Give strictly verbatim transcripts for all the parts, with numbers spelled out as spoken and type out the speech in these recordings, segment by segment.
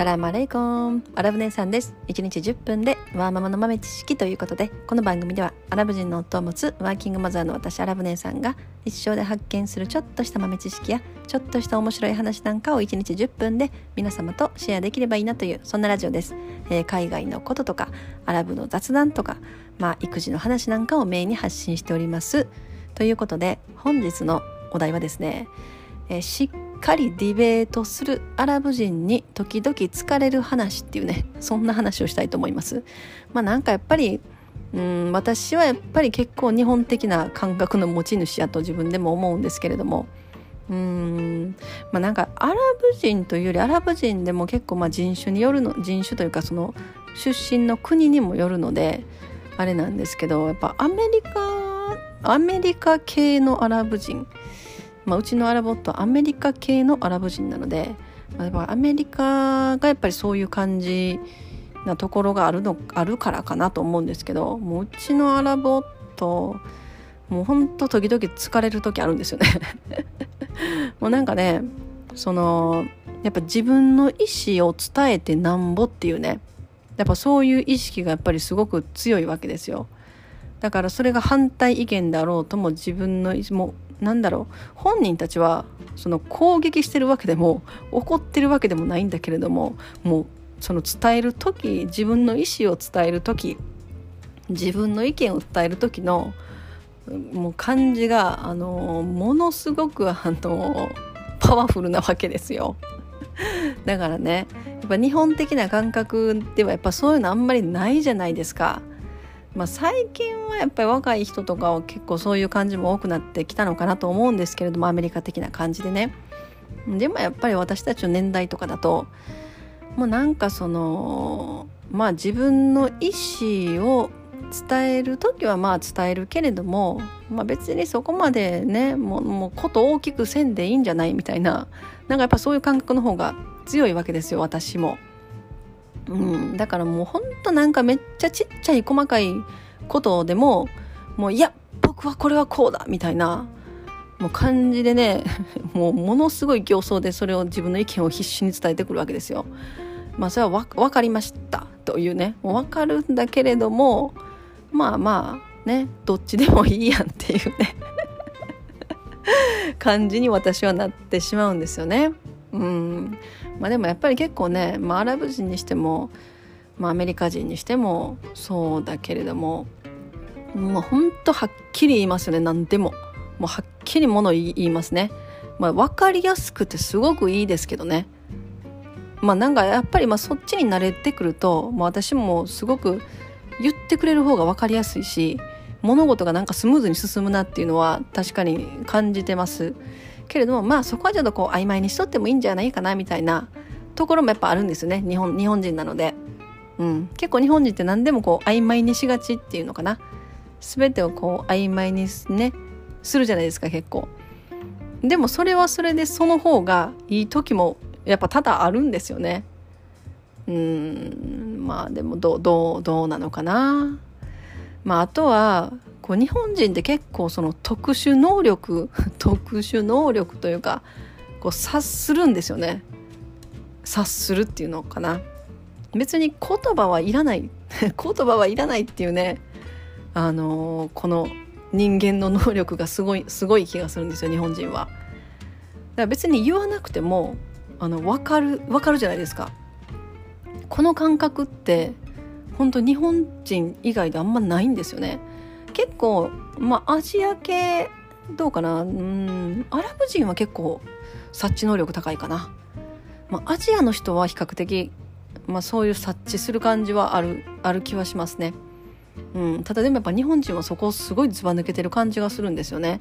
サラムアレイコン、アラブ姉さんです。いちにちじゅっぷんでワーママの豆知識ということで、この番組ではアラブ人の夫を持つワーキングマザーの私アラブ姉さんが日常で発見するちょっとした豆知識やちょっとした面白い話なんかをいちにちじゅっぷんで皆様とシェアできればいいなという、そんなラジオです。えー、海外のこととかアラブの雑談とか、まあ、育児の話なんかをメインに発信しておりますということで、本日のお題はですね、えー、しっしっかりディベートするアラブ人に時々疲れる話っていうね、そんな話をしたいと思います。まあなんかやっぱりうーん私はやっぱり結構日本的な感覚の持ち主やと自分でも思うんですけれども、うーんまあなんかアラブ人というよりアラブ人でも結構まあ人種によるの、人種というかその出身の国にもよるのであれなんですけど、やっぱアメリカアメリカ系のアラブ人、まあ、うちのアラボットはアメリカ系のアラブ人なので、まあ、やっぱアメリカがやっぱりそういう感じなところがあるの、あるからかなと思うんですけど、もううちのアラボットもうほんと時々疲れる時あるんですよねもうなんかね、そのやっぱ自分の意思を伝えてなんぼっていうね、やっぱそういう意識がやっぱりすごく強いわけですよ。だからそれが反対意見だろうとも自分の意思もなんだろう、本人たちはその攻撃してるわけでも怒ってるわけでもないんだけれども、もうその伝える時、自分の意思を伝える時、自分の意見を伝える時のもう感じがあのものすごくあのパワフルなわけですよ。だからね、やっぱ日本的な感覚ではやっぱそういうのあんまりないじゃないですか。まあ、最近はやっぱり若い人とかは結構そういう感じも多くなってきたのかなと思うんですけれども、アメリカ的な感じでね。でもやっぱり私たちの年代とかだともうなんかそのまあ自分の意思を伝えるときはまあ伝えるけれども、まあ、別にそこまでねもう、もうこと大きくせんでいいんじゃないみたいな、なんかやっぱそういう感覚の方が強いわけですよ、私も。うん、だからもうほんとなんかめっちゃちっちゃい細かいことでももういや僕はこれはこうだみたいなもう感じでね、もうものすごい形相でそれを自分の意見を必死に伝えてくるわけですよ。まあそれはわ分かりましたというね、もう分かるんだけれどもまあまあねどっちでもいいやんっていうね感じに私はなってしまうんですよね。うんまあ、でもやっぱり結構ね、まあ、アラブ人にしても、まあ、アメリカ人にしてもそうだけれども、もうほんとはっきり言いますよね。何でももうはっきりもの言いますね。まあ、分かりやすくてすごくいいですけどね。まあなんかやっぱりまあそっちに慣れてくると、まあ、私もすごく言ってくれる方が分かりやすいし、物事がなんかスムーズに進むなっていうのは確かに感じてますけれども、まあそこはちょっとこう曖昧にしとってもいいんじゃないかなみたいなところもやっぱあるんですよね、日本、日本人なので。うん、結構日本人って何でもこう曖昧にしがちっていうのかな、全てをこう曖昧にねするじゃないですか結構。でもそれはそれでその方がいい時もやっぱ多々あるんですよね。うーんまあでもどう、どう、どうなのかな。まああとはこう日本人って結構その特殊能力特殊能力というかこう察するんですよね。察するっていうのかな、別に言葉はいらない言葉はいらないっていうね、あのー、この人間の能力がすごいすごい気がするんですよ日本人は。だから別に言わなくてもあの分かる分かるじゃないですか。この感覚って本当日本人以外であんまないんですよね。結構まあアジア系どうかな、うーんアラブ人は結構察知能力高いかな、まあ、アジアの人は比較的、まあ、そういう察知する感じはある、ある気はしますね。うん、ただでもやっぱ日本人はそこすごいずば抜けてる感じがするんですよね。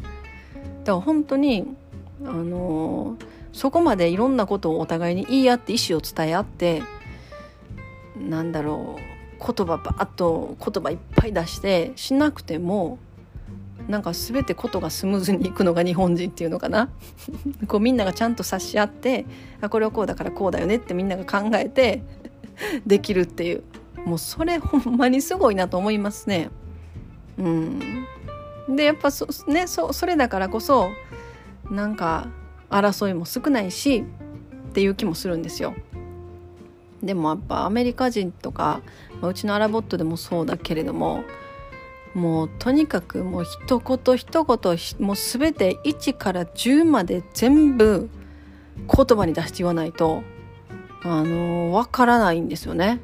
だから本当にあのー、そこまでいろんなことをお互いに言い合って意思を伝え合ってなんだろう言葉ばーっと言葉いっぱい出してしなくてもなんか全てことがスムーズにいくのが日本人っていうのかなこうみんながちゃんと察し合って、あこれはこうだからこうだよねってみんなが考えてできるっていう、もうそれほんまにすごいなと思いますね。うんでやっぱそ、ね、そ、それだからこそなんか争いも少ないしっていう気もするんですよ。でもやっぱアメリカ人とか、うちのアラボットでもそうだけれども、もうとにかくもう一言一言、もうすべていちからじゅうまで全部言葉に出して言わないと、あのー、わからないんですよね。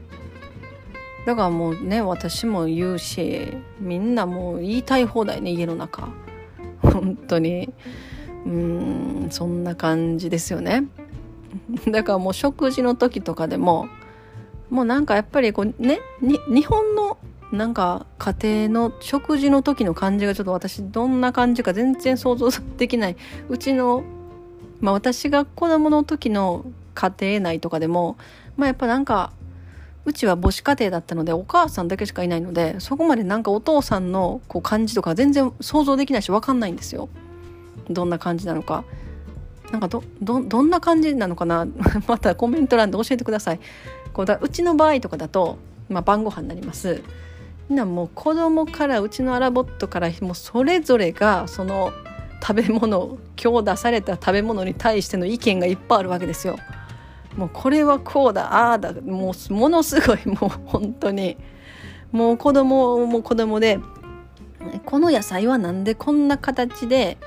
だからもうね、私も言うし、みんなもう言いたい放題ね、家の中。本当に、うーん、そんな感じですよね。だからもう食事の時とかでも、もうなんかやっぱりこうね、に日本のなんか家庭の食事の時の感じがちょっと私どんな感じか全然想像できない。うちの、まあ、私が子供の時の家庭内とかでも、まあ、やっぱなんかうちは母子家庭だったのでお母さんだけしかいないので、そこまでなんかお父さんのこう感じとか全然想像できないし分かんないんですよ。どんな感じなのか、なんか ど, ど, どんな感じなのかなまたコメント欄で教えてください。こうだ、うちの場合とかだと、まあ、晩ご飯になります。みんなもう子供から、うちのアラボットから、もうそれぞれがその食べ物、今日出された食べ物に対しての意見がいっぱいあるわけですよ。もうこれはこうだ、ああだ、もうものすごい、もう本当にもう子供も子供で、この野菜はなんでこんな形で、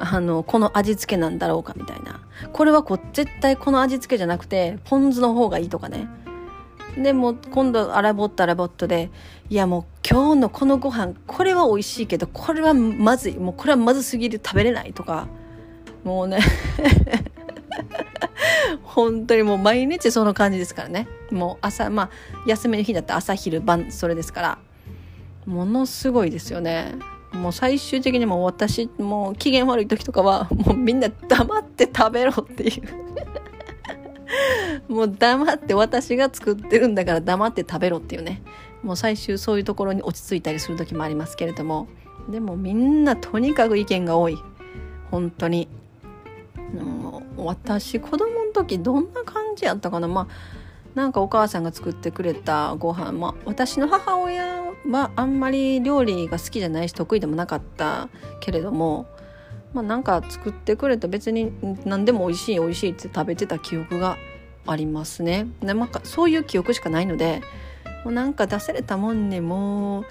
あのこの味付けなんだろうかみたいな、これはこう絶対この味付けじゃなくてポン酢の方がいいとかね。でも今度アラボットアラボットで、いやもう今日のこのご飯、これは美味しいけどこれはまずい、もうこれはまずすぎる、食べれないとか、もうね本当にもう毎日その感じですからね。もう朝、まあ休みの日だったら朝昼晩それですから、ものすごいですよね。もう最終的にもう私もう機嫌悪い時とかはもうみんな黙って食べろっていうもう黙って、私が作ってるんだから黙って食べろっていうね。もう最終そういうところに落ち着いたりする時もありますけれども、でもみんなとにかく意見が多い。本当に、うん、私子供の時どんな感じやったかな。まあなんかお母さんが作ってくれたご飯、まあ私の母親はあんまり料理が好きじゃないし得意でもなかったけれども、まあ、なんか作ってくれた、別に何でも美味しい美味しいって食べてた記憶がありますね。で、まあ、そういう記憶しかないので、もうなんか出されたもんにも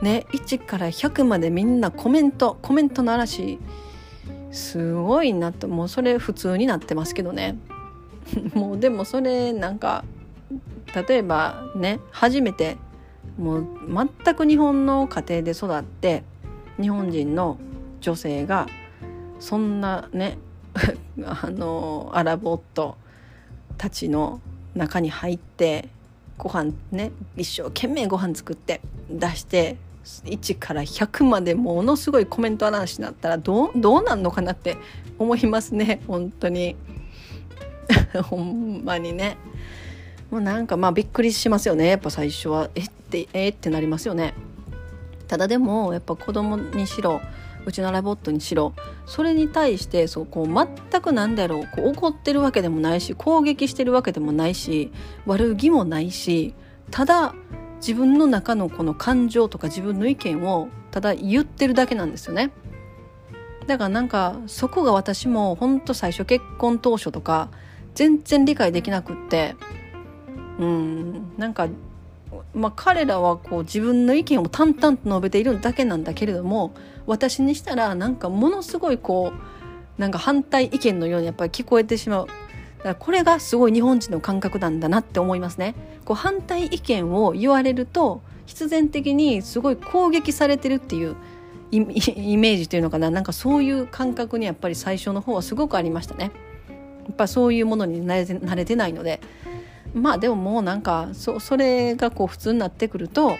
うね、いちからひゃくまでみんなコメントコメントの嵐、すごいなと。もうそれ普通になってますけどねもうでもそれなんか例えばね、初めてもう全く日本の家庭で育って日本人の女性がそんなねあのアラボットたちの中に入ってご飯ね、一生懸命ご飯作って出していちからひゃくまでものすごいコメント話になったらどう、どうなんのかなって思いますね。本当にほんまにね、もうなんかまあびっくりしますよね。やっぱ最初はえってえってなりますよね。ただでもやっぱ子供にしろ、うちのアラボットにしろ、それに対してそうこう全く何だろう、こう怒ってるわけでもないし攻撃してるわけでもないし悪気もないし、ただ自分の中のこの感情とか自分の意見をただ言ってるだけなんですよね。だからなんかそこが私も本当最初結婚当初とか全然理解できなくって、うーんなんかまあ、彼らはこう自分の意見を淡々と述べているだけなんだけれども、私にしたらなんかものすごいこうなんか反対意見のようにやっぱり聞こえてしまう。だからこれがすごい日本人の感覚なんだなって思いますね。こう反対意見を言われると必然的にすごい攻撃されてるっていうイメージというのかな、なんかそういう感覚にやっぱり最初の方はすごくありましたね。やっぱそういうものに慣れて、慣れてないので、まあでももうなんか そ, それがこう普通になってくると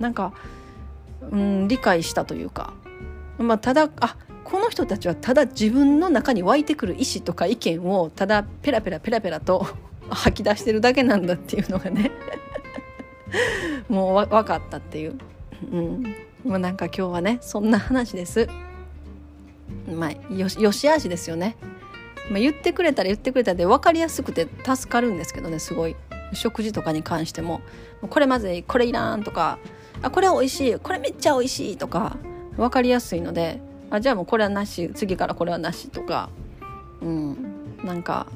なんか、うん、理解したというか、まあ、ただあこの人たちはただ自分の中に湧いてくる意思とか意見をただペラペラペラペラと吐き出してるだけなんだっていうのがねもうわ分かったっていう、うんまあ、なんか今日はねそんな話です。まあよし、よしあしですよね。まあ、言ってくれたら言ってくれたで分かりやすくて助かるんですけどね。すごい食事とかに関してもこれまずい、これいらんとか、あこれおいしい、これめっちゃおいしいとか分かりやすいので、あじゃあもうこれはなし、次からこれはなしとか、うんなんか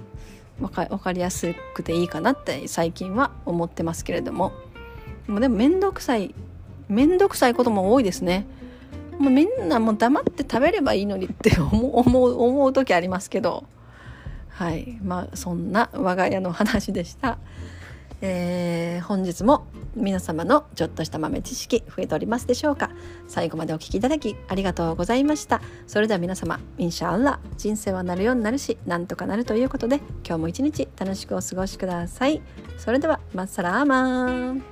分か、分かりやすくていいかなって最近は思ってますけれども、でもめんどくさいめんどくさいことも多いですね。もうみんなもう黙って食べればいいのにって思う、思う、思う時ありますけど、はい、まあそんな我が家の話でした。えー、本日も皆様のちょっとした豆知識増えておりますでしょうか。最後までお聞きいただきありがとうございました。それでは皆様、インシャアッラ、人生はなるようになるし、なんとかなるということで、今日も一日楽しくお過ごしください。それではマッサラーマン。